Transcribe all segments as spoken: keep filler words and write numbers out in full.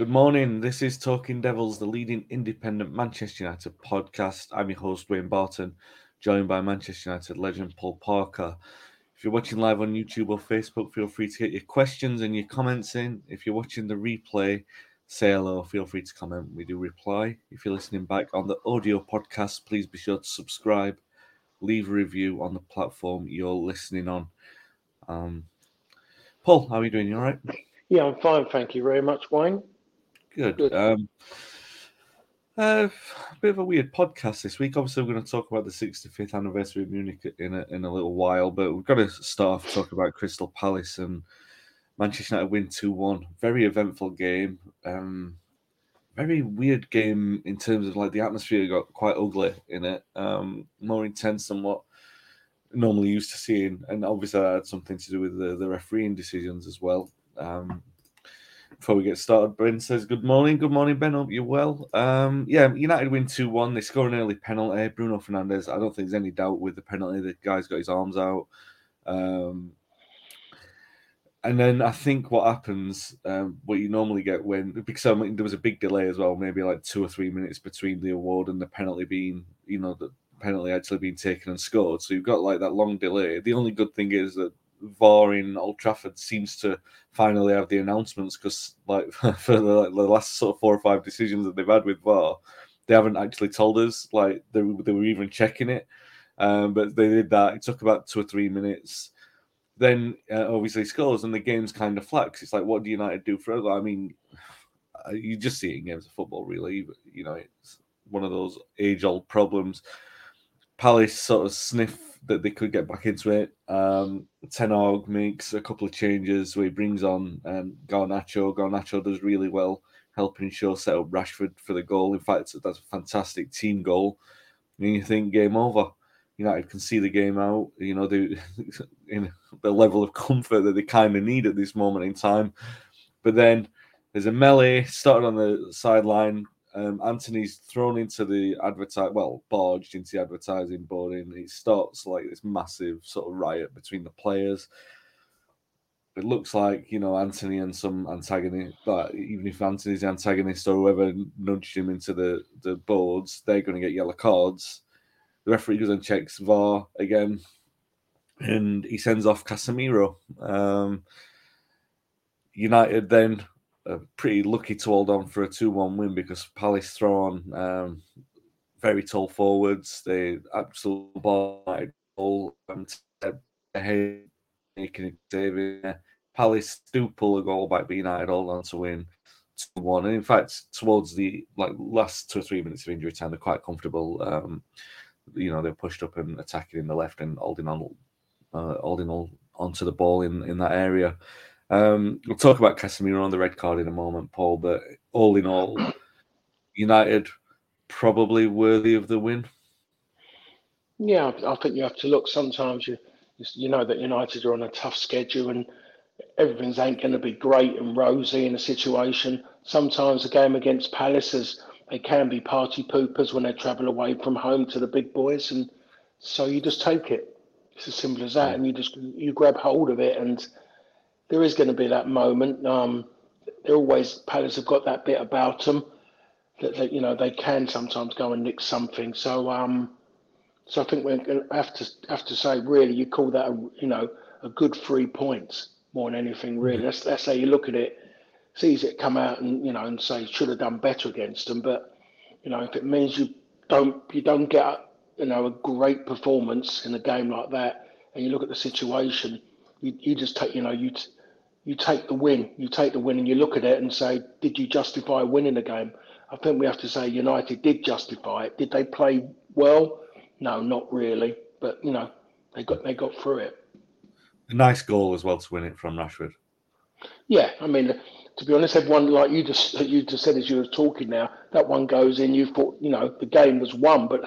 Good morning, this is Talking Devils, the leading independent Manchester United podcast. I'm your host, Wayne Barton, joined by Manchester United legend Paul Parker. If you're watching live on YouTube or Facebook, feel free to get your questions and your comments in. If you're watching the replay, say hello, feel free to comment, we do reply. If you're listening back on the audio podcast, please be sure to subscribe, leave a review on the platform you're listening on. Um, Paul, how are you doing? You all right? Yeah, I'm fine, thank you very much, Wayne. Good. Um, uh, a bit of a weird podcast this week. Obviously, we're going to talk about the sixty-fifth anniversary of Munich in a, in a little while, but we've got to start off talking about Crystal Palace and Manchester United win two one. Very eventful game. Um, very weird game in terms of like the atmosphere got quite ugly in it. Um, more intense than what I'm normally used to seeing, and obviously that had something to do with the, the refereeing decisions as well. Um, Before we get started, Ben says, good morning. Good morning, Ben. Hope you're well. Um, yeah, United win two one. They score an early penalty. Bruno Fernandes, I don't think there's any doubt with the penalty. The guy's got his arms out. Um, and then I think what happens, um, what you normally get when, because I mean, there was a big delay as well, maybe like two or three minutes between the award and the penalty being, you know, the penalty actually being taken and scored. So you've got like that long delay. The only good thing is that V A R in Old Trafford seems to finally have the announcements, because like for the, like, the last sort of four or five decisions that they've had with V A R, they haven't actually told us, like they, they were even checking it, um, but they did that. It took about two or three minutes. Then uh, obviously scores and the game's kind of flat, because it's like, what do United do further? I mean, you just see it in games of football, really. But, you know, it's one of those age-old problems. Palace sort of sniff that they could get back into it. Um, Ten Hag makes a couple of changes where he brings on um, Garnacho. Garnacho does really well, helping Shaw set up Rashford for the goal. In fact, that's a fantastic team goal. And you think, game over. United can see the game out. You know, they, in the level of comfort that they kind of need at this moment in time. But then there's a melee started on the sideline. Um, Antony's thrown into the advertising, well, barged into the advertising board, and it starts like this massive sort of riot between the players. It looks like, you know, Antony and some antagonist, but even if Antony's antagonist or whoever nudged him into the, the boards, they're going to get yellow cards. The referee goes and checks V A R again, and he sends off Casemiro. Um, United then Uh, pretty lucky to hold on for a two one win, because Palace throw on um, very tall forwards. They absolutely ball all ahead, making it David. Palace do pull a goal back, but United hold on to win two one. And in fact, towards the like last two or three minutes of injury time, they're quite comfortable. Um, you know, they're pushed up and attacking in the left and holding on, uh, holding on onto the ball in, in that area. Um, we'll talk about Casemiro on the red card in a moment, Paul, but all in all, United probably worthy of the win. Yeah, I think you have to look. Sometimes you you know that United are on a tough schedule and everything's ain't going to be great and rosy in a situation. Sometimes the game against Palace, is, they can be party poopers when they travel away from home to the big boys, and so you just take it. It's as simple as that, and you just you grab hold of it. And there is going to be that moment. Um, they're always, Palace have got that bit about them that, that you know they can sometimes go and nick something. So, um, so I think we're going to have to have to say, really, you call that a, you know a good three points more than anything, really. That's that's how you look at it. It's easy to come out and you know and say should have done better against them, but you know if it means you don't you don't get you know a great performance in a game like that, and you look at the situation, you, you just take you know you. T- You take the win, you take the win and you look at it and say, did you justify winning the game? I think we have to say United did justify it. Did they play well? No, not really. But, you know, they got they got through it. A nice goal as well to win it from Rashford. Yeah, I mean, to be honest, everyone, like you just you just said as you were talking now, that one goes in, you thought, you know, the game was won, but,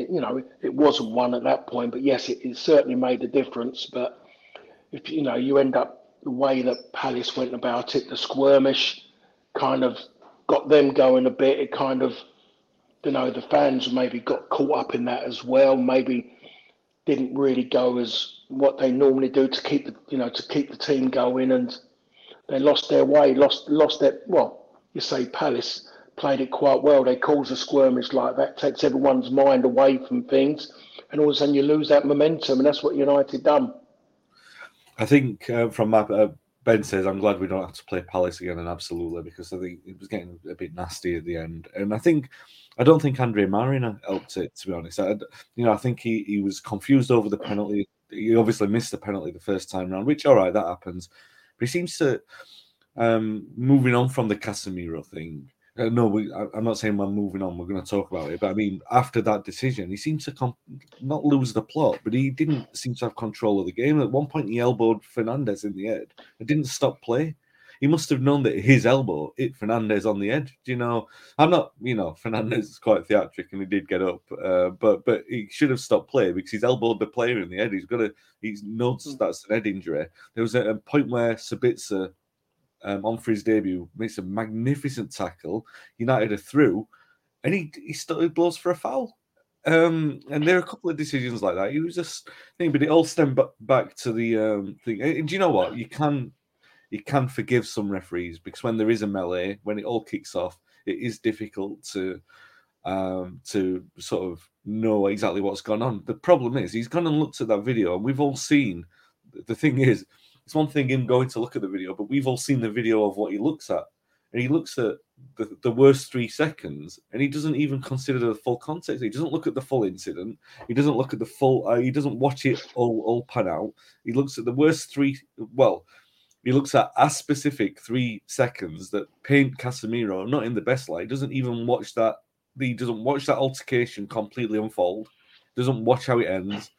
it, you know, it wasn't won at that point. But, yes, it, it certainly made a difference. But, if you know, you end up, the way that Palace went about it, the skirmish kind of got them going a bit. It kind of, you know, the fans maybe got caught up in that as well. Maybe didn't really go as what they normally do to keep the, you know, to keep the team going, and they lost their way, lost, lost their, well, you say Palace played it quite well. They cause a squirmish like that, takes everyone's mind away from things, and all of a sudden you lose that momentum, and that's what United done. I think uh, from my, uh, Ben says, I'm glad we don't have to play Palace again, and absolutely, because I think it was getting a bit nasty at the end. And I think, I don't think Andre Marriner helped it, to be honest. I, you know, I think he, he was confused over the penalty. He obviously missed the penalty the first time round, which, all right, that happens. But he seems to, um, moving on from the Casemiro thing, Uh, no, we, I, I'm not saying we're moving on. We're going to talk about it. But, I mean, after that decision, he seemed to comp- not lose the plot, but he didn't seem to have control of the game. At one point, he elbowed Fernandes in the head. It didn't stop play. He must have known that his elbow hit Fernandes on the edge. Do you know? I'm not, you know, Fernandes is quite theatric and he did get up. Uh, but but he should have stopped play because he's elbowed the player in the head. He's got to, he's noticed that's an head injury. There was a, a point where Sabitzer, Um, on for his debut, makes a magnificent tackle. United are through, and he he started blows for a foul. Um, and there are a couple of decisions like that. He was just thing, but it all stemmed back to the um, thing. And do you know what? You can you can forgive some referees because when there is a melee, when it all kicks off, it is difficult to um, to sort of know exactly what's gone on. The problem is he's gone and looked at that video, and we've all seen. The thing is, it's one thing him going to look at the video, but we've all seen the video of what he looks at. And he looks at the, the worst three seconds, and he doesn't even consider the full context. He doesn't look at the full incident. He doesn't look at the full... Uh, he doesn't watch it all, all pan out. He looks at the worst three... Well, he looks at a specific three seconds that paint Casemiro not in the best light. He doesn't even watch that... He doesn't watch that altercation completely unfold. Doesn't watch how it ends.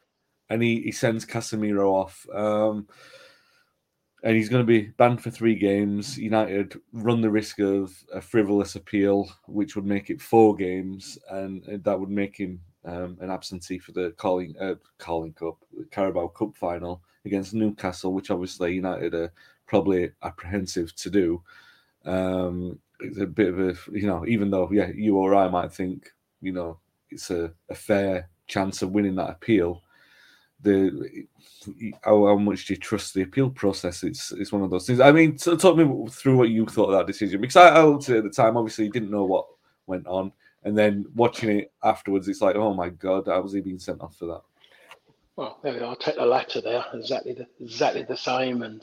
And he, he sends Casemiro off. Um... And he's going to be banned for three games. United run the risk of a frivolous appeal, which would make it four games, and that would make him um, an absentee for the calling, uh, calling Cup, the Carabao Cup final against Newcastle, which obviously United are probably apprehensive to do. Um, it's a bit of a, you know, even though yeah, you or I might think, you know, it's a, a fair chance of winning that appeal. The how, how much do you trust the appeal process? It's it's one of those things. I mean, t- talk me through what you thought of that decision, because I, I looked at it at the time. Obviously, didn't know what went on, and then watching it afterwards, it's like, oh my god, how was he being sent off for that? Well, there we are. I'll take the latter there. Exactly, the, exactly the same. And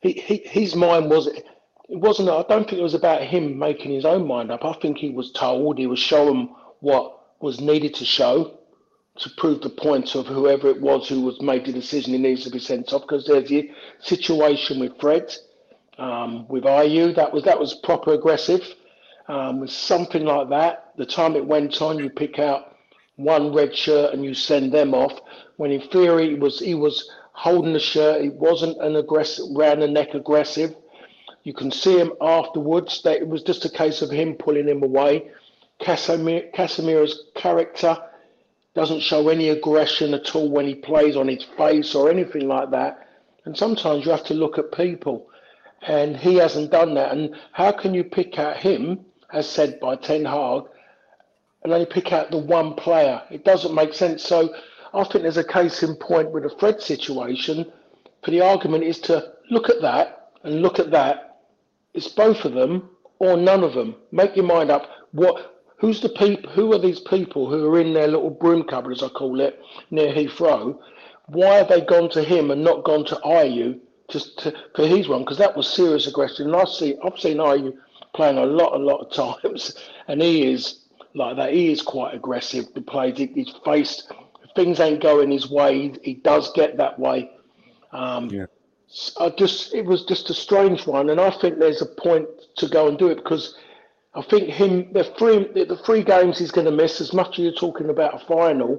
he, he his mind was it wasn't. I don't think it was about him making his own mind up. I think he was told, he was shown what was needed to show, to prove the point of whoever it was who was made the decision, he needs to be sent off, because there's the situation with Fred, um, with I U, that was that was proper aggressive. Um, with something like that, the time it went on, you pick out one red shirt and you send them off, when in theory he was, he was holding the shirt, it wasn't an aggressive, round the neck aggressive. You can see him afterwards, that it was just a case of him pulling him away. Casemiro, Casemiro's character doesn't show any aggression at all when he plays on his face or anything like that. And sometimes you have to look at people. And he hasn't done that. And how can you pick out him, as said by Ten Hag, and only pick out the one player? It doesn't make sense. So I think there's a case in point with the Fred situation. For the argument is to look at that and look at that. It's both of them or none of them. Make your mind up. What... Who's the people? Who are these people who are in their little broom cupboard, as I call it, near Heathrow? Why have they gone to him and not gone to I U just to, for his one? Because that was serious aggression. And I see, I've seen I U playing a lot, a lot of times, and he is like that. He is quite aggressive. He plays, he's faced. If things ain't going his way, he does get that way. Um, yeah. So I just, it was just a strange one, and I think there's a point to go and do it, because I think him the three the three games he's going to miss. As much as you're talking about a final,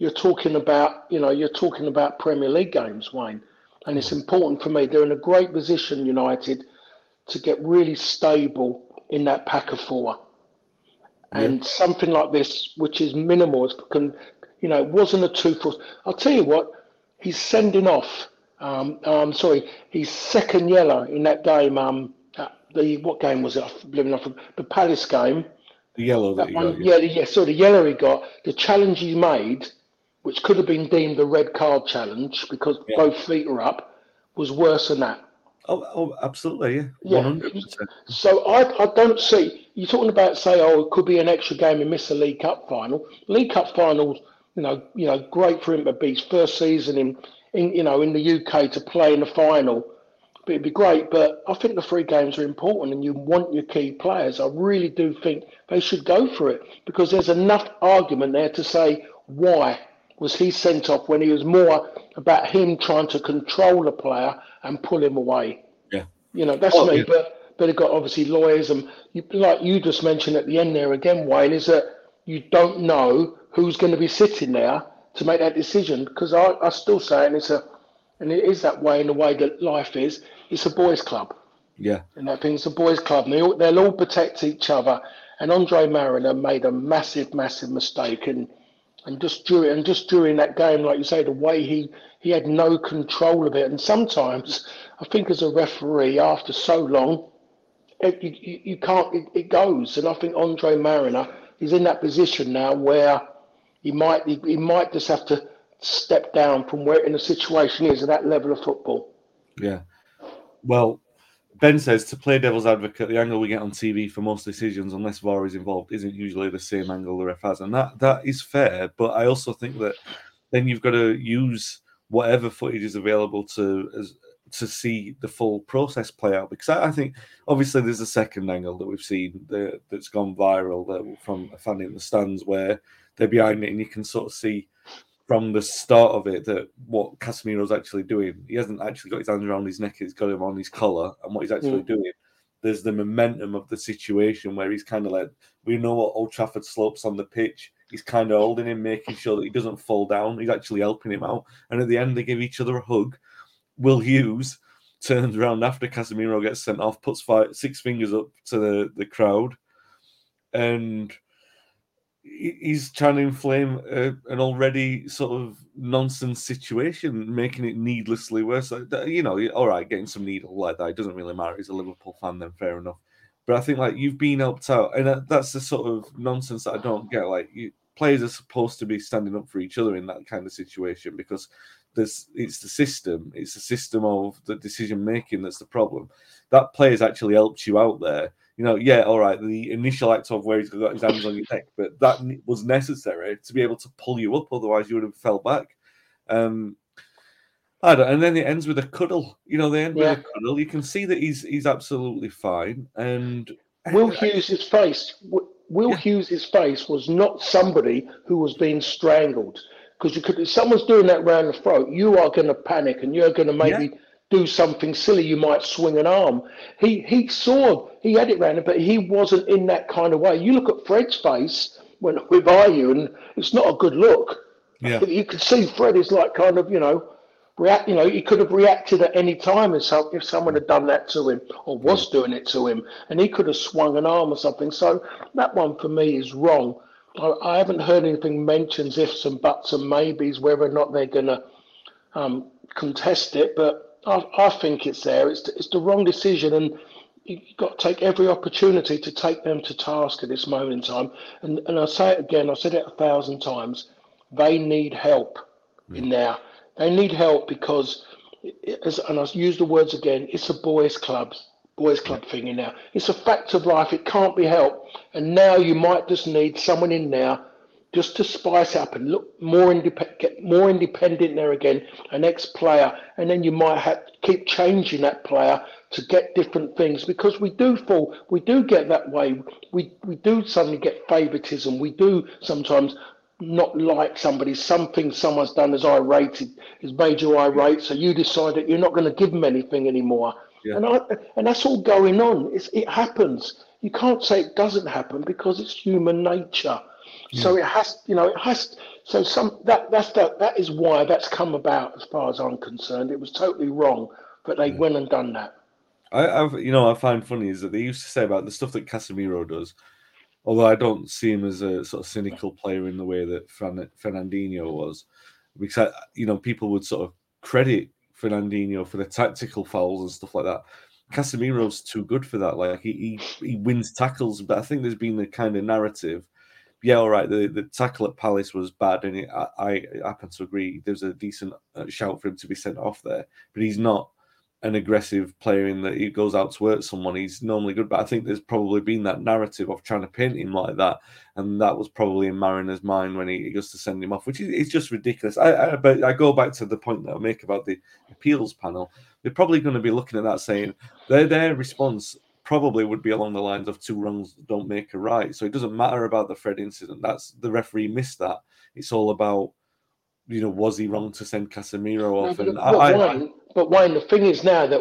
you're talking about you know you're talking about Premier League games, Wayne, and it's important for me. They're in a great position, United, to get really stable in that pack of four, yeah. And something like this, which is minimal, can you know it wasn't a two for. I'll tell you what, he's sending off. Um, I'm sorry, he's second yellow in that game. Um. The, what game was it? I'm living off of the Palace game. The yellow that, that one, got, yeah. yeah, yeah. So the yellow he got, the challenge he made, which could have been deemed a red card challenge because yeah. both feet are up, was worse than that. Oh, oh absolutely, yeah. yeah. one hundred percent. So I, I don't see, you're talking about, say, oh, it could be an extra game and miss a League Cup final. League Cup finals, you know, you know, great for him to be his first season in, in, you know, in the U K to play in the final. But it'd be great, but I think the three games are important and you want your key players. I really do think they should go for it because there's enough argument there to say why was he sent off when he was more about him trying to control a player and pull him away. Yeah. You know, that's oh, me. Yeah. But but they've got obviously lawyers and you, like you just mentioned at the end there again, Wayne, is that you don't know who's going to be sitting there to make that decision because I, I still say, and it's a, and it is that way in the way that life is, it's a boys' club. Yeah. And that thing's a boys' club. And they all, they'll all protect each other. And Andre Marriner made a massive, massive mistake and And just during and just during that game, like you say, the way he, he had no control of it. And sometimes, I think as a referee, after so long, it, you, you can't it, it goes. And I think Andre Marriner is in that position now where he might he, he might just have to step down from where in the situation is at that level of football. Yeah. Well, Ben says to play devil's advocate, the angle we get on T V for most decisions, unless V A R is involved, isn't usually the same angle the ref has, and that that is fair. But I also think that then you've got to use whatever footage is available to as, to see the full process play out. Because I, I think obviously there's a second angle that we've seen that, that's gone viral that, from a fan in the stands where they're behind it, and you can sort of see from the start of it that what Casemiro's actually doing. He hasn't actually got his hands around his neck, he's got him on his collar, and what he's actually mm. doing, there's the momentum of the situation where he's kind of like, we know what Old Trafford slopes on the pitch, he's kind of holding him, making sure that he doesn't fall down, he's actually helping him out, and at the end they give each other a hug. Will Hughes turns around after Casemiro gets sent off, puts five, six fingers up to the, the crowd, and he's trying to inflame a, an already sort of nonsense situation, making it needlessly worse. Like, you know, all right, getting some needle like that, it doesn't really matter. He's a Liverpool fan, then fair enough. But I think, like, you've been helped out. And that's the sort of nonsense that I don't get. Like, you, players are supposed to be standing up for each other in that kind of situation because there's it's the system. It's the system of the decision-making that's the problem. That player's actually helped you out there. You know, yeah, all right, the initial act of where he's got his hands on your neck, but that was necessary to be able to pull you up. Otherwise, you would have fell back. Um, I don't, and then it ends with a cuddle. You know, they end yeah. with a cuddle. You can see that he's he's absolutely fine. And Will Hughes' face, Will yeah. Hughes' face was not somebody who was being strangled. Because you could, if someone's doing that round the throat, you are going to panic and you're going to maybe... Yeah. do something silly, you might swing an arm. He he saw, he had it round him, but he wasn't in that kind of way. You look at Fred's face when with you, and it's not a good look. Yeah. You could see Fred is like kind of, you know, react. You know, he could have reacted at any time if, some, if someone had done that to him or was yeah. doing it to him, and he could have swung an arm or something. So that one for me is wrong. I, I haven't heard anything mentions ifs and buts and maybes, whether or not they're going to um, contest it, but I, I think it's there. It's it's the wrong decision, and you've got to take every opportunity to take them to task at this moment in time. And and I say it again. I said it a thousand times. They need help mm. in there. They need help because, it, as, and I use the words again. It's a boys' club, boys' club yeah. thing in there. It's a fact of life. It can't be helped. And now you might just need someone in there just to spice up and look more independent, get more independent there again, an ex-player, and then you might have to keep changing that player to get different things because we do fall, we do get that way. We we do suddenly get favouritism. We do sometimes not like somebody. Something someone's done is irated, is made you irate, so you decide that you're not going to give them anything anymore. Yeah. And I, and that's all going on. It's, it happens. You can't say it doesn't happen because it's human nature. Yeah. So it has, you know, it has. So some that that's that that is why that's come about. As far as I'm concerned, it was totally wrong, but they yeah. went and done that. I, I've, you know, I find funny is that they used to say about the stuff that Casemiro does, although I don't see him as a sort of cynical player in the way that Fran, Fernandinho was, because I, you know, people would sort of credit Fernandinho for the tactical fouls and stuff like that. Casemiro's too good for that. Like he he, he wins tackles, but I think there's been the kind of narrative. Yeah, all right, the, the tackle at Palace was bad, and it, I, I happen to agree. There's a decent shout for him to be sent off there, but he's not an aggressive player in that he goes out to hurt someone. He's normally good, but I think there's probably been that narrative of trying to paint him like that, and that was probably in Mariner's mind when he, he goes to send him off, which is it's just ridiculous. I, I but I go back to the point that I make about the appeals panel. They're probably going to be looking at that saying their their response probably would be along the lines of two wrongs don't make a right. So it doesn't matter about the Fred incident. That's the referee missed that. It's all about, you know, was he wrong to send Casemiro off? And I, I, but Wayne, the thing is now that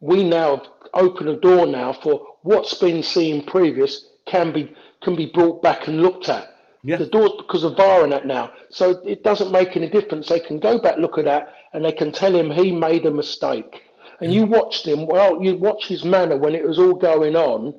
we now open a door now for what's been seen previous can be can be brought back and looked at. Yeah. The door's because of V A R in that now. So it doesn't make any difference. They can go back, look at that, and they can tell him he made a mistake. And you watched him, well, you watch his manner when it was all going on.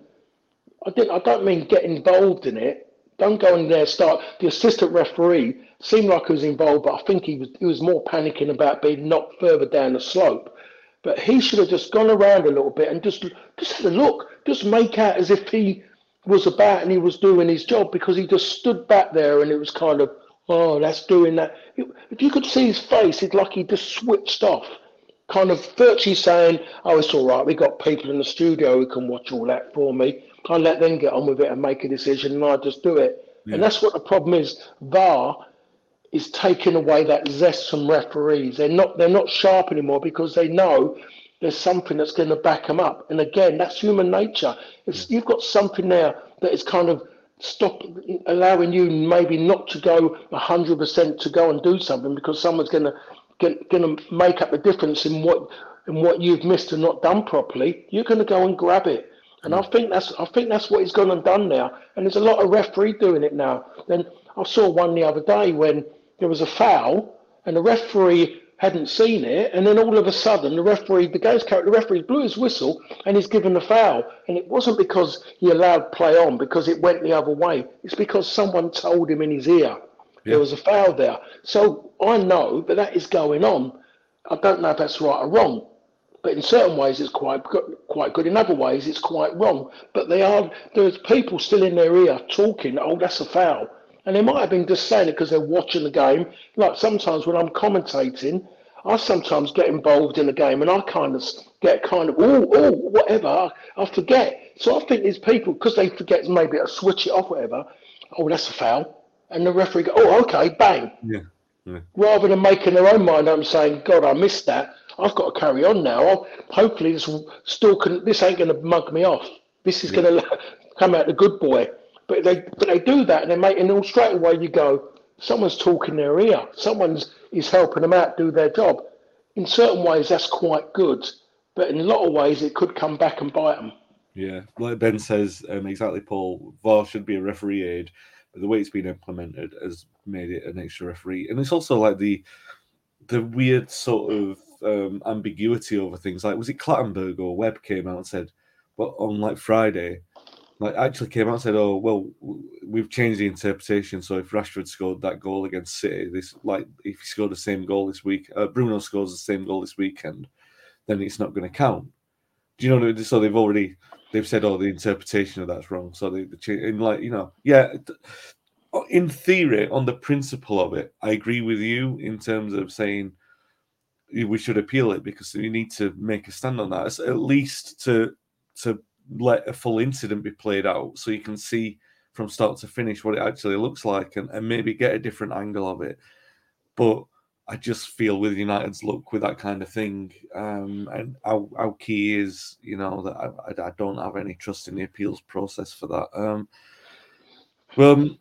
I didn't, I don't mean get involved in it. Don't go in there and start. The assistant referee seemed like he was involved, but I think he was, he was more panicking about being knocked further down the slope. But he should have just gone around a little bit and just just had a look, just make out as if he was about and he was doing his job, because he just stood back there and it was kind of, oh, that's doing that. If you could see his face, it's like he just switched off, kind of virtually saying, oh, it's all right, we got people in the studio who can watch all that for me. I let them get on with it and make a decision, and I just do it. Yeah. And that's what the problem is. V A R is taking away that zest from referees. They're not they're not sharp anymore because they know there's something that's going to back them up. And again, that's human nature. It's, yeah. You've got something there that is kind of stop allowing you maybe not to go one hundred percent to go and do something because someone's going to going to make up the difference in what in what you've missed and not done properly. You're going to go and grab it. And I think that's I think that's what he's gone and done now. And there's a lot of referee doing it now. Then I saw one the other day when there was a foul and the referee hadn't seen it, and then all of a sudden the referee, the game's character, the referee blew his whistle and he's given the foul. And it wasn't because he allowed play on, because it went the other way. It's because someone told him in his ear yeah. there was a foul there. So I know that that is going on. I don't know if that's right or wrong. But in certain ways, it's quite quite good. In other ways, it's quite wrong. But they are there's people still in their ear talking, oh, that's a foul. And they might have been just saying it because they're watching the game. Like sometimes when I'm commentating, I sometimes get involved in the game and I kind of get kind of, oh, oh, whatever, I forget. So I think these people, because they forget maybe to switch it off, whatever, oh, that's a foul. And the referee goes, oh, okay, bang. Yeah. Yeah. Rather than making their own mind up and saying, God, I missed that. I've got to carry on now. I'll, hopefully, this still can. This ain't going to mug me off. This is yeah. going to come out the good boy. But they, but they do that, and they make, and all straight away you go. Someone's talking their ear. Someone's is helping them out do their job. In certain ways, that's quite good, but in a lot of ways, it could come back and bite them. Yeah, like Ben says, um, exactly. Paul, V A R should be a referee aid, but the way it's been implemented has made it an extra referee, and it's also like the the weird sort of. Um, ambiguity over things like was it Clattenburg or Webb came out and said, but on like Friday, like actually came out and said, oh well, we've changed the interpretation. So if Rashford scored that goal against City, this like if he scored the same goal this week, uh, Bruno scores the same goal this weekend, then it's not going to count. Do you know what I mean? So they've already they've said, oh, the interpretation of that's wrong. So they, they change, and like you know, yeah. In theory, on the principle of it, I agree with you in terms of saying. We should appeal it because we need to make a stand on that, at least to to let a full incident be played out so you can see from start to finish what it actually looks like and, and maybe get a different angle of it. But I just feel with United's luck with that kind of thing um, and how, how key is, you know, that I, I don't have any trust in the appeals process for that. Um, well,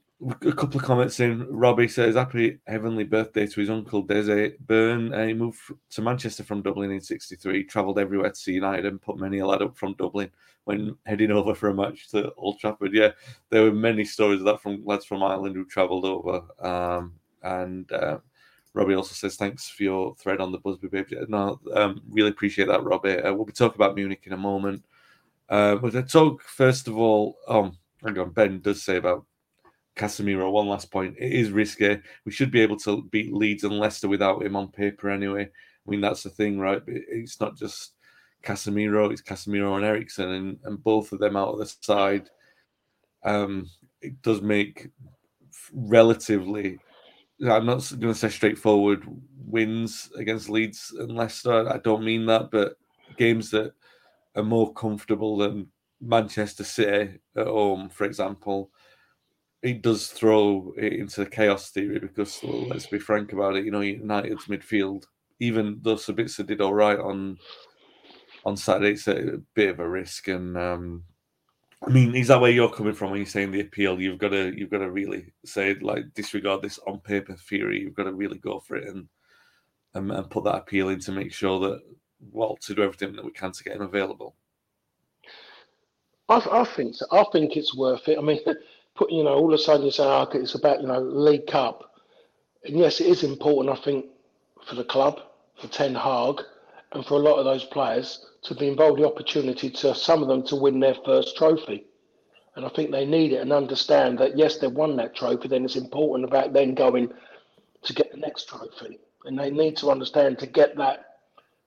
a couple of comments in. Robbie says, happy heavenly birthday to his uncle, Desi Byrne. He moved to Manchester from Dublin in sixty-three, travelled everywhere to see United and put many a lad up from Dublin when heading over for a match to Old Trafford. Yeah, there were many stories of that from lads from Ireland who travelled over. Um, and uh, Robbie also says, thanks for your thread on the Busby baby. No, um, really appreciate that, Robbie. Uh, we'll be talking about Munich in a moment. Uh, but I talk, first of all, um, hang on, Ben does say about Casemiro, one last point. It is risky. We should be able to beat Leeds and Leicester without him on paper anyway. I mean, that's the thing, right? It's not just Casemiro. It's Casemiro and Eriksen, and, and both of them out of the side. Um, it does make relatively, I'm not going to say straightforward wins against Leeds and Leicester. I don't mean that, but games that are more comfortable than Manchester City at home, for example, it does throw it into chaos theory because, well, let's be frank about it, you know, United's midfield, even though Sabitzer did all right on on Saturday, it's a bit of a risk. And um, I mean, is that where you're coming from when you're saying the appeal? You've got to you've got to really say, like, disregard this on paper theory. You've got to really go for it and and, and put that appeal in to make sure that, well, to do everything that we can to get him available. I, I think so. I think it's worth it. I mean, put, you know, all of a sudden you say, oh, it's about, you know, League Cup. And yes, it is important, I think, for the club, for Ten Hag, and for a lot of those players to be involved in the opportunity to, some of them, to win their first trophy. And I think they need it and understand that, yes, they've won that trophy, then it's important about then going to get the next trophy. And they need to understand to get that,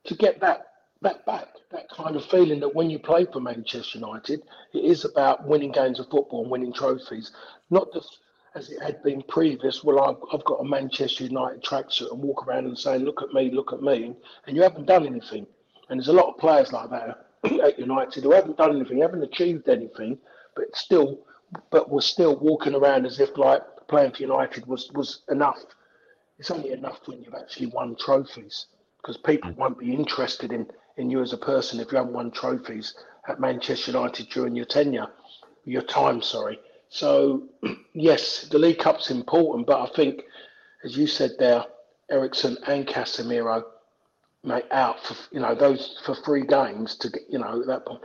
to get that, that back, that kind of feeling that when you play for Manchester United, it is about winning games of football and winning trophies, not just as it had been previous, well, I've, I've got a Manchester United tracksuit and walk around and saying, look at me, look at me, and you haven't done anything. And there's a lot of players like that at United who haven't done anything, haven't achieved anything, but still, but were still walking around as if, like, playing for United was, was enough. It's only enough when you've actually won trophies, because people won't be interested in, in you as a person if you haven't won trophies at Manchester United during your tenure, your time, sorry. So, yes, the League Cup's important, but I think, as you said there, Eriksen and Casemiro, mate, out for, you know, those for three games to get, you know, that point,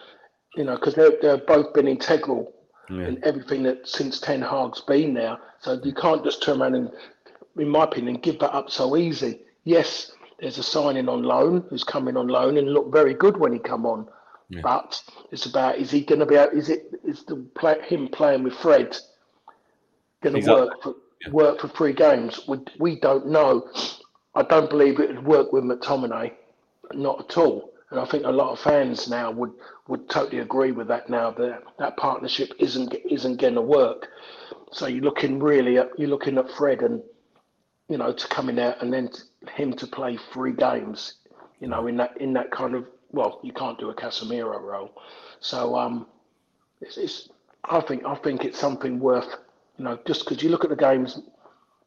you know, because they've they're both been integral yeah. in everything that since Ten Hag's been there. So you can't just turn around and, in my opinion, give that up so easy. Yes, there's a signing on loan who's coming on loan and looked very good when he come on, yeah. but it's about, is he going to be out? Is it is the play, him playing with Fred going to exactly. work for yeah. work for three games? We we don't know. I don't believe it would work with McTominay, not at all. And I think a lot of fans now would, would totally agree with that now, that that partnership isn't isn't going to work. So you're looking really at, you're looking at Fred and, you know, to come in there and then him to play three games, you know, in that in that kind of, well, you can't do a Casemiro role. So um, it's, it's I think I think it's something worth, you know, just because you look at the games,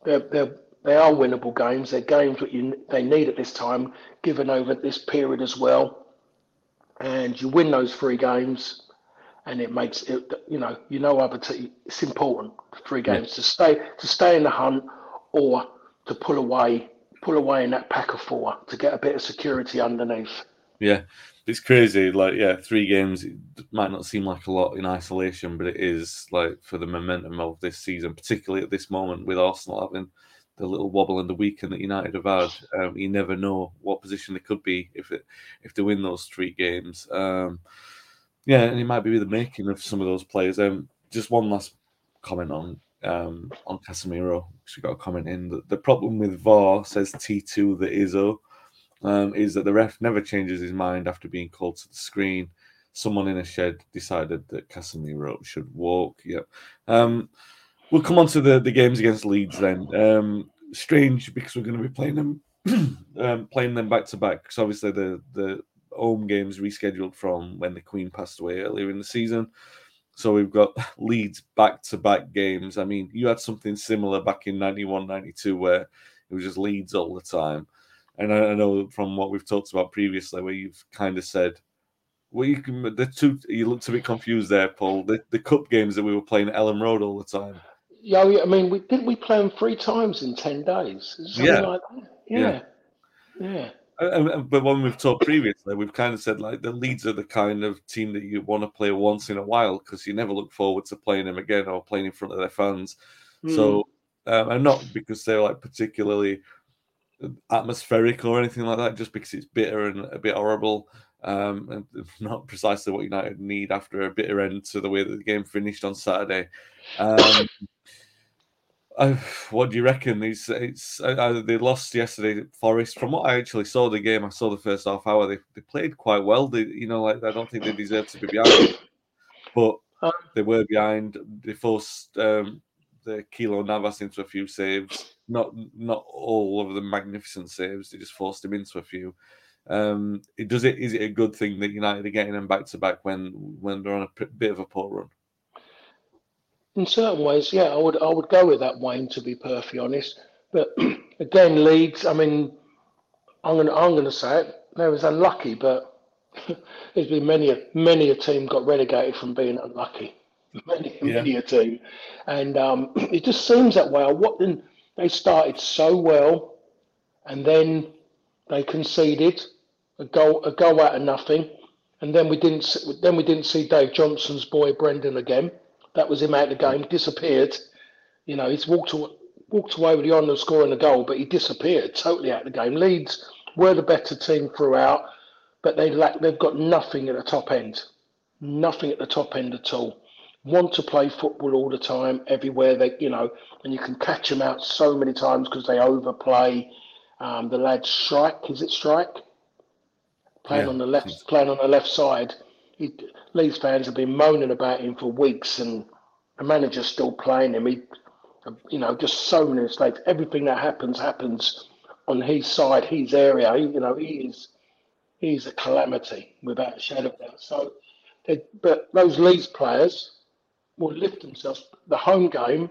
they're they're. They are winnable games. They're games that you they need at this time, given over this period as well. And you win those three games, and it makes it, you know, you know, other t- it's important three games yeah. to stay to stay in the hunt or to pull away, pull away in that pack of four to get a bit of security underneath. Yeah, it's crazy. Like, yeah, three games, it might not seem like a lot in isolation, but it is, like, for the momentum of this season, particularly at this moment with Arsenal having the little wobble in the weekend that United have had. Um, you never know what position they could be if it, if they win those three games. Um, yeah, and it might be the making of some of those players. Um, just one last comment on um, on Casemiro, because we got a comment in. The, the problem with V A R, says T two, the Izzo, um, is that the ref never changes his mind after being called to the screen. Someone in a shed decided that Casemiro should walk. Yep. Um, We'll come on to the, the games against Leeds then. Um, strange, because we're going to be playing them um, playing them back to back, because obviously the, the home games rescheduled from when the Queen passed away earlier in the season. So we've got Leeds back to back games. I mean, you had something similar back in ninety-one ninety-two where it was just Leeds all the time. And I, I know from what we've talked about previously, where you've kind of said, well, you can, the two, you looked a bit confused there, Paul. The, the cup games that we were playing at Elland Road all the time. Yeah, I mean, we, didn't we play them three times in ten days? Something yeah. like that. Yeah. Yeah. yeah. And, and, but when we've talked previously, we've kind of said, like, the Leeds are the kind of team that you want to play once in a while, because you never look forward to playing them again or playing in front of their fans. Mm. So, um, and not because they're, like, particularly atmospheric or anything like that, just because it's bitter and a bit horrible, um, and not precisely what United need after a bitter end to the way that the game finished on Saturday. Um, Uh, what do you reckon? It's, it's, uh, they lost yesterday at Forest. From what I actually saw the game, I saw the first half hour. They, they played quite well. They, you know, like, I don't think they deserved to be behind, but they were behind. They forced um, the Kilo Navas into a few saves. Not not all of the magnificent saves. They just forced him into a few. Um, it does it. Is it a good thing that United are getting them back to back when when they're on a p- bit of a poor run? In certain ways, yeah, I would I would go with that, Wayne, to be perfectly honest. But again, Leeds. I mean, I'm gonna I'm gonna say it. They was unlucky, but there's been many a many a team got relegated from being unlucky. Many yeah. many a team, and um, it just seems that way. I what then they started so well, and then they conceded a goal a goal out of nothing, and then we didn't then we didn't see Dave Johnson's boy Brendan again. That was him out of the game, disappeared. You know, he's walked walked away with the honour of scoring a goal, but he disappeared totally out of the game. Leeds were the better team throughout, but they lack they've got nothing at the top end, nothing at the top end at all. Want to play football all the time, everywhere they, you know, and you can catch them out so many times because they overplay. Um, the lad Strike, is it Strike? Playing yeah. on the left, playing on the left side. He, Leeds fans have been moaning about him for weeks, and the manager's still playing him. He, you know, just so many mistakes. Everything that happens happens on his side, his area. He, you know, he is, he's a calamity without a shadow of doubt. So, they, but those Leeds players will lift themselves. The home game,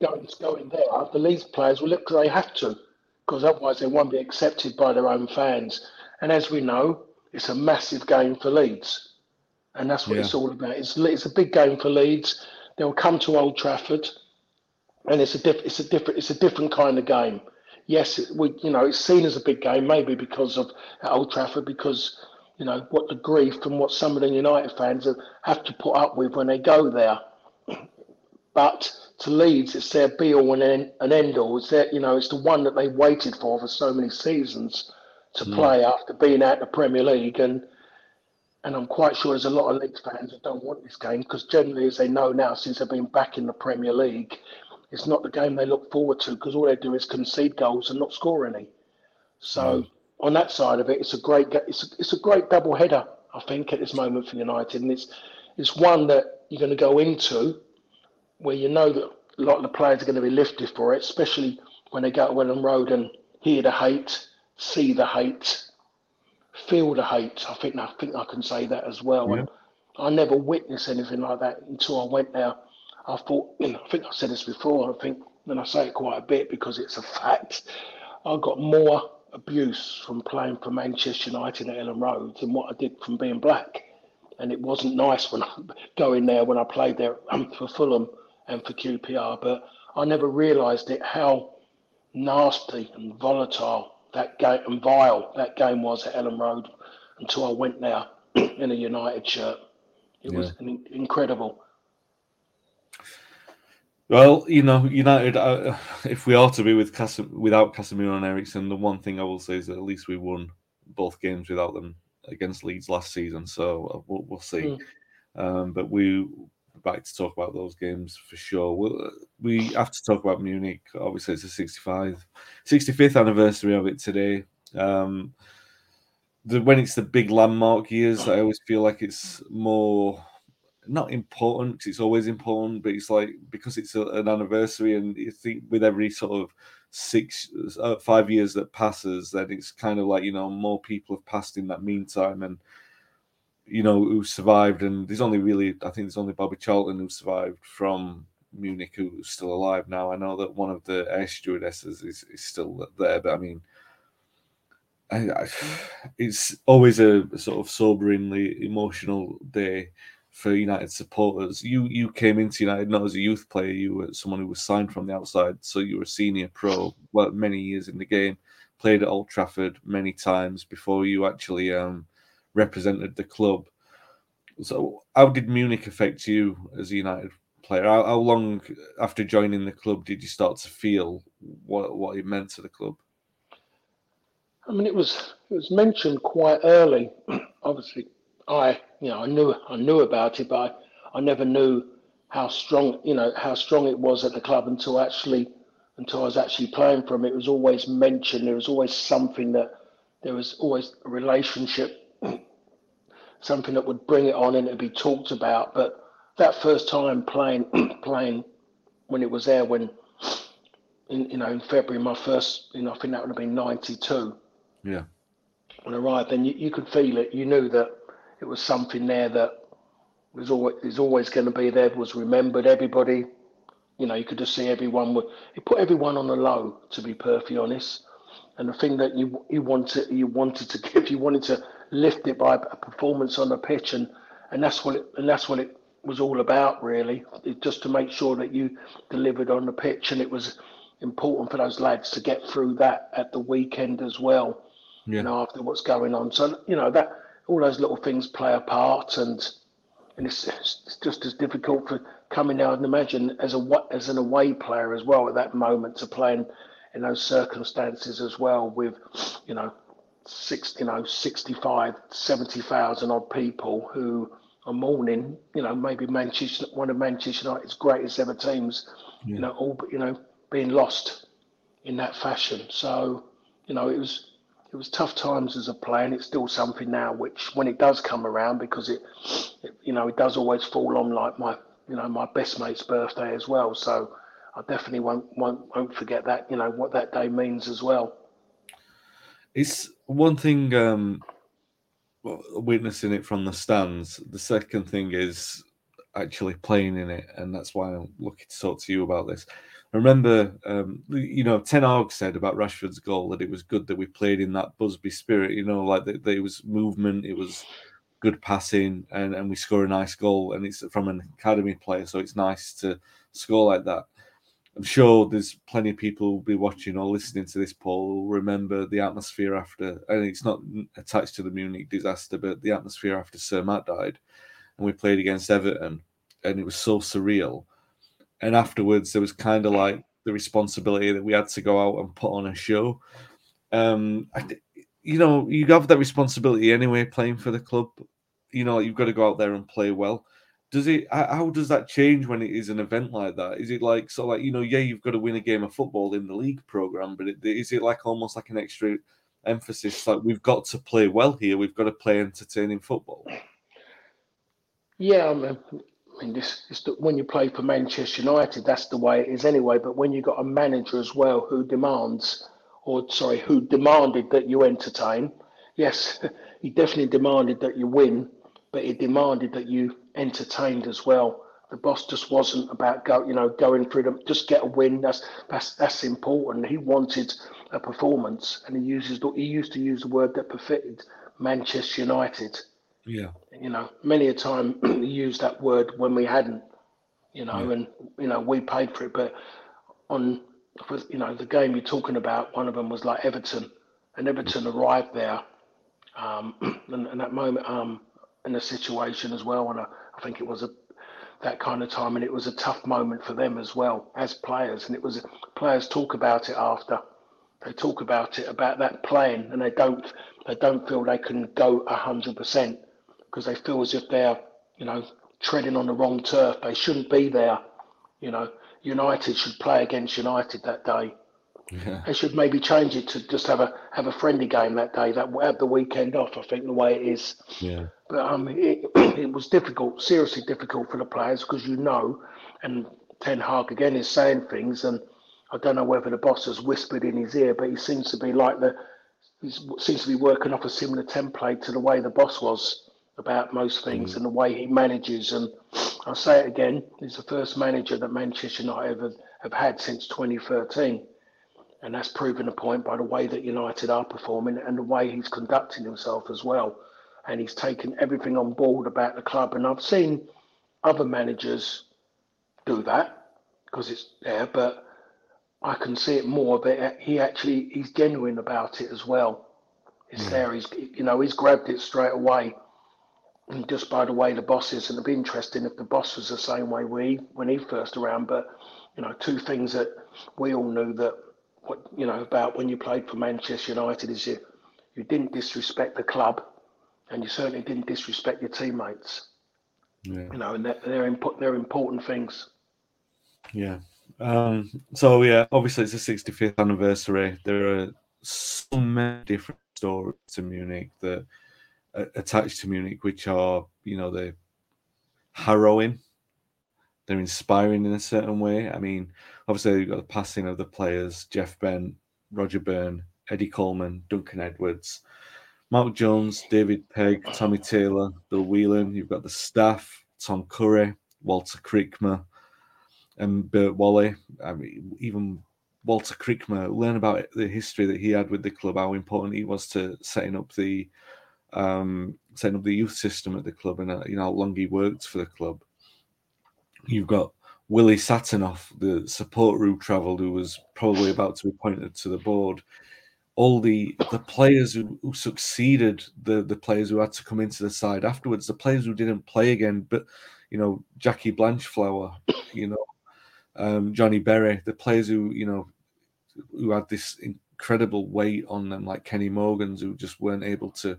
going going there, the Leeds players will lift because they have to, because otherwise they won't be accepted by their own fans. And as we know, it's a massive game for Leeds. And that's what yeah. it's all about. It's it's a big game for Leeds. They'll come to Old Trafford, and it's a diff, it's a different it's a different kind of game. Yes, it, we, you know, it's seen as a big game, maybe because of Old Trafford, because you know what the grief and what some of the United fans have to put up with when they go there. But to Leeds, it's their be-all and end-all. It's their, you know, it's the one that they waited for for so many seasons to mm. play after being out the Premier League. And and I'm quite sure there's a lot of Leeds fans that don't want this game because generally, as they know now, since they've been back in the Premier League, it's not the game they look forward to because all they do is concede goals and not score any. So mm. on that side of it, it's a great it's a, it's a great double-header, I think, at this moment for United. And it's it's one that you're going to go into where you know that a lot of the players are going to be lifted for it, especially when they go to Elland Road and hear the hate, see the hate, feel the hate. I think I think I can say that as well. Yeah. And I never witnessed anything like that until I went there. I thought, you know, I think I said this before. I think, and I say it quite a bit because it's a fact. I got more abuse from playing for Manchester United at Elland Road than what I did from being black, and it wasn't nice when I go in there when I played there for Fulham and for Q P R, but I never realised it, how nasty and volatile that game and vile that game was at Elland Road until I went there in a United shirt. It yeah. was in- incredible. Well, you know, United, uh, if we are to be with Cas- without Casemiro and Eriksen, the one thing I will say is that at least we won both games without them against Leeds last season, so we'll, we'll see. Mm. Um, but we... back to talk about those games for sure. We'll, we have to talk about Munich. Obviously, it's the sixty-fifth anniversary of it today. Um, the, when it's the big landmark years, I always feel like it's more, not important, because it's always important, but it's like, because it's a, an anniversary, and you think with every sort of six, uh, five years that passes, then it's kind of like, you know, more people have passed in that meantime, and you know, who survived, and there's only really, I think there's only Bobby Charlton who survived from Munich, who's still alive now. I know that one of the air stewardesses is, is still there, but I mean, I, I, it's always a sort of soberingly emotional day for United supporters. You you came into United not as a youth player, you were someone who was signed from the outside, so you were a senior pro, well, many years in the game, played at Old Trafford many times before you actually... um. represented the club. So how did Munich affect you as a United player? How, how long after joining the club did you start to feel what, what it meant to the club? I mean, it was it was mentioned quite early. Obviously, I you know I knew I knew about it, but I, I never knew how strong you know how strong it was at the club until actually until I was actually playing for him. It was always mentioned. There was always something that there was always a relationship. Something that would bring it on and it'd be talked about. But that first time playing, playing when it was there, when in, you know in February, my first, you know, I think that would have been ninety-two. Yeah. and arrived, then you, you could feel it. You knew that it was something there that was always, is always going to be there, was remembered. Everybody, you know, you could just see everyone. Would, it put everyone on the low, to be perfectly honest. And the thing that you you wanted you wanted to give, you wanted to lift it by a performance on the pitch, and and that's what it, and that's what it was all about, really. It, just to make sure that you delivered on the pitch, and it was important for those lads to get through that at the weekend as well. Yeah. You know, after what's going on, so you know that all those little things play a part, and and it's, it's just as difficult for coming out and imagine as a as an away player as well at that moment to play in, in those circumstances as well, with you know six you know sixty-five, seventy thousand odd people who are mourning, you know, maybe Manchester one of Manchester United's greatest ever teams, yeah. you know, all you know being lost in that fashion. So you know it was. It was tough times as a player, and it's still something now. Which, when it does come around, because it, it, you know, it does always fall on like my, you know, my best mate's birthday as well. So I definitely won't won't won't forget that. You know what that day means as well. It's one thing, um, witnessing it from the stands. The second thing is actually playing in it, and that's why I'm looking to talk to you about this. I remember, um, you know, Ten Hag said about Rashford's goal that it was good that we played in that Busby spirit, you know, like that there was movement, it was good passing, and, and we score a nice goal, and it's from an academy player, so it's nice to score like that. I'm sure there's plenty of people who'll be watching or listening to this, Paul, who'll remember the atmosphere after, and it's not attached to the Munich disaster, but the atmosphere after Sir Matt died, and we played against Everton, and it was so surreal. And afterwards, there was kind of like the responsibility that we had to go out and put on a show. Um, I, you know, you have that responsibility anyway, playing for the club. You know, you've got to go out there and play well. Does it? How does that change when it is an event like that? Is it like, so like, you know, yeah, you've got to win a game of football in the league programme, but it, is it like almost like an extra emphasis? Like, we've got to play well here. We've got to play entertaining football. Yeah, I mean... I mean, this is the, when you play for Manchester United, that's the way it is anyway. But when you've got a manager as well who demands, or sorry, who demanded that you entertain, yes, he definitely demanded that you win, but he demanded that you entertained as well. The boss just wasn't about go, you know, going through them, just get a win. That's that's that's important. He wanted a performance, and he uses he used to use the word that befitted Manchester United. Yeah, you know, many a time we used that word when we hadn't, you know, yeah. and you know we paid for it. But on, you know, the game you're talking about, one of them was like Everton, and Everton arrived there, um, and, and that moment, um, in a situation as well, and I, I think it was a that kind of time, and it was a tough moment for them as well as players, and it was players talk about it after. They talk about it about that playing, and they don't they don't feel they can go a hundred percent. Because they feel as if they're, you know, treading on the wrong turf. They shouldn't be there. You know, United should play against United that day. Yeah. They should maybe change it to just have a have a friendly game that day. That have the weekend off. I think the way it is. Yeah. But um, it, it was difficult, seriously difficult for the players, because you know, and Ten Hag again is saying things, and I don't know whether the boss has whispered in his ear, but he seems to be like the he seems to be working off a similar template to the way the boss was about most things mm. and the way he manages. And I'll say it again, he's the first manager that Manchester United have, have had since twenty thirteen. And that's proven a point by the way that United are performing and the way he's conducting himself as well. And he's taken everything on board about the club. And I've seen other managers do that because it's there, but I can see it more. But he actually, he's genuine about it as well. It's mm. there, he's, you know, he's grabbed it straight away. And just by the way the boss is, and it'd be interesting if the boss was the same way we when he first around. But you know, two things that we all knew that what you know about when you played for Manchester United is you you didn't disrespect the club, and you certainly didn't disrespect your teammates. Yeah. You know, and they're they're, imp- they're important things. Yeah. Um, so yeah, obviously it's the sixty-fifth anniversary. There are so many different stories to Munich that. Attached to Munich, which are, you know, they're harrowing, they're inspiring in a certain way. I mean, obviously, you've got the passing of the players, Jeff Bent, Roger Byrne, Eddie Coleman, Duncan Edwards, Mark Jones, David Pegg, Tommy Taylor, Bill Whelan. You've got the staff, Tom Curry, Walter Krickmer, and Bert Wally. I mean, even Walter Krickmer, learn about the history that he had with the club, how important he was to setting up the um, setting up the youth system at the club, and uh, you know how long he worked for the club. You've got Willie Satinoff, the support route travelled, who was probably about to be appointed to the board. All the the players who, who succeeded, the, the players who had to come into the side afterwards, the players who didn't play again, but, you know, Jackie Blanchflower, you know, um, Johnny Berry, the players who, you know, who had this incredible weight on them, like Kenny Morgans, who just weren't able to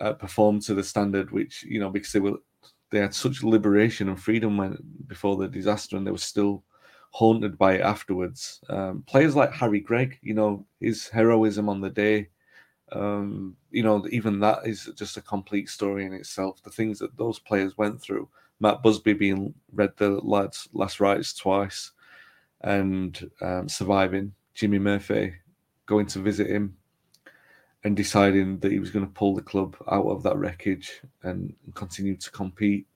uh, perform to the standard, which, you know, because they were... They had such liberation and freedom when, before the disaster, and they were still haunted by it afterwards. Um, players like Harry Gregg, you know, his heroism on the day, um, you know, even that is just a complete story in itself. The things that those players went through. Matt Busby being read the lads' last rites twice and um, surviving. Jimmy Murphy going to visit him and deciding that he was going to pull the club out of that wreckage and continue to compete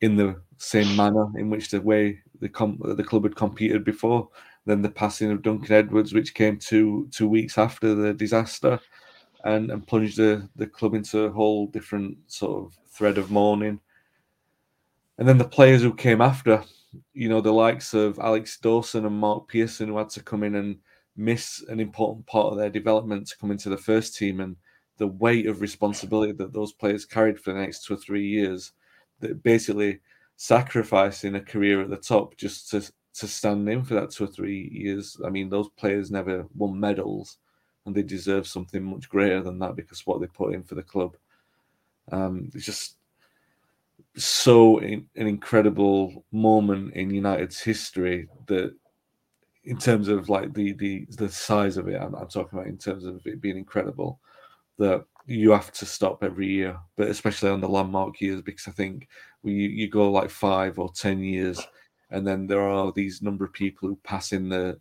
in the same manner in which the way the, com- the club had competed before. Then the passing of Duncan Edwards, which came two two weeks after the disaster, and, and plunged the, the club into a whole different sort of thread of mourning. And then the players who came after, you know, the likes of Alex Dawson and Mark Pearson, who had to come in and miss an important part of their development to come into the first team, and the weight of responsibility that those players carried for the next two or three years, that basically sacrificing a career at the top just to, to stand in for that two or three years. I mean, those players never won medals, and they deserve something much greater than that because what they put in for the club. Um, it's just so in, an incredible moment in United's history that, in terms of like the the the size of it, I'm, I'm talking about in terms of it being incredible, that you have to stop every year, but especially on the landmark years, because I think we you go like five or ten years, and then there are these number of people who pass in the.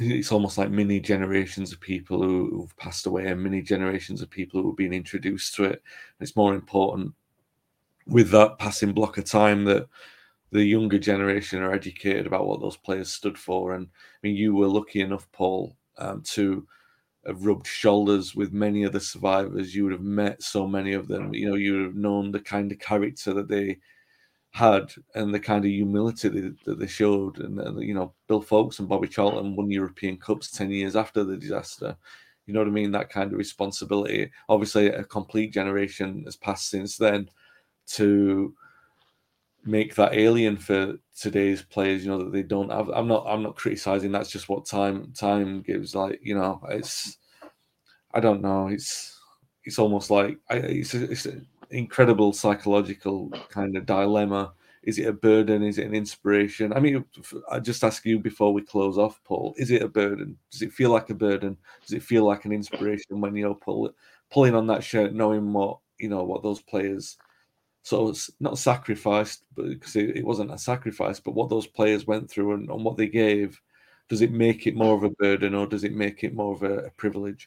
It's almost like mini generations of people who, who've passed away, and mini generations of people who have been introduced to it. And it's more important with that passing block of time that the younger generation are educated about what those players stood for. And I mean, you were lucky enough, Paul, um, to have rubbed shoulders with many of the survivors. You would have met so many of them. You know, you would have known the kind of character that they had and the kind of humility that, that they showed. And, and, you know, Bill Fawkes and Bobby Charlton won European Cups ten years after the disaster. You know what I mean? That kind of responsibility. Obviously, a complete generation has passed since then to make that alien for today's players, you know, that they don't have. I'm not I'm not criticizing, that's just what time time gives. Like, you know, it's I don't know, it's it's almost like I, it's, a, it's an incredible psychological kind of dilemma. Is it a burden? Is it an inspiration? I mean, I just ask you before we close off, Paul, is it a burden? Does it feel like a burden? Does it feel like an inspiration when you're pull, pulling on that shirt, knowing what, you know, what those players So it's not sacrificed, but because it, it wasn't a sacrifice, but what those players went through and, and what they gave, does it make it more of a burden or does it make it more of a, a privilege?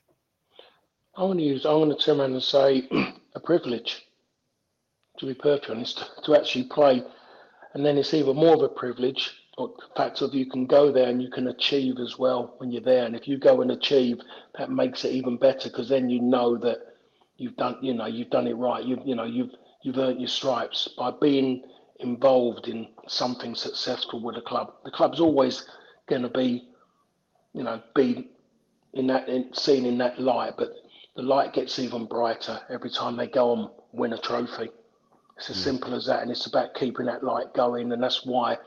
I want to use, I want to turn around and say a privilege, to be perfectly honest, to actually play. And then it's either more of a privilege or the fact that you can go there and you can achieve as well when you're there. And if you go and achieve, that makes it even better, because then you know that you've done, you know, you've done it right. You've, you know, you've, You've earned your stripes by being involved in something successful with a club. The club's always going to be, you know, be in that in, seen in that light, but the light gets even brighter every time they go and win a trophy. It's as mm. simple as that, and it's about keeping that light going, and that's why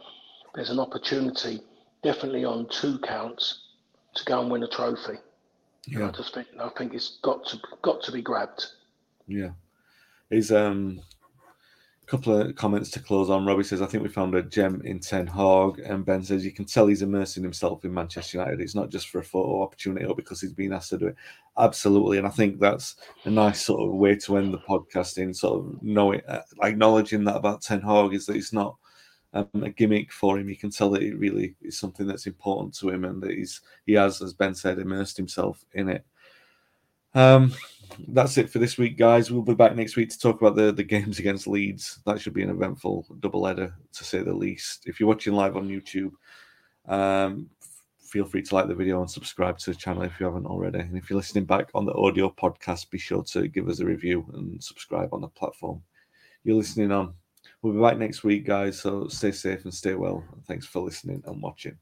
there's an opportunity, definitely on two counts, to go and win a trophy. Yeah. I just think I think it's got to got to be grabbed. Yeah. Is um, a couple of comments to close on. Robbie says, I think we found a gem in Ten Hag. And Ben says, you can tell he's immersing himself in Manchester United. It's not just for a photo opportunity or because he's been asked to do it. Absolutely. And I think that's a nice sort of way to end the podcast in sort of knowing, uh, acknowledging that about Ten Hag, is that it's not um, a gimmick for him. You can tell that it really is something that's important to him and that he's he has, as Ben said, immersed himself in it. Um, that's it for this week, guys. We'll be back next week to talk about the, the games against Leeds. That should be an eventful double header, to say the least. If you're watching live on YouTube, um, feel free to like the video and subscribe to the channel if you haven't already. And if you're listening back on the audio podcast, be sure to give us a review and subscribe on the platform you're listening on. We'll be back next week, guys, so stay safe and stay well. Thanks for listening and watching.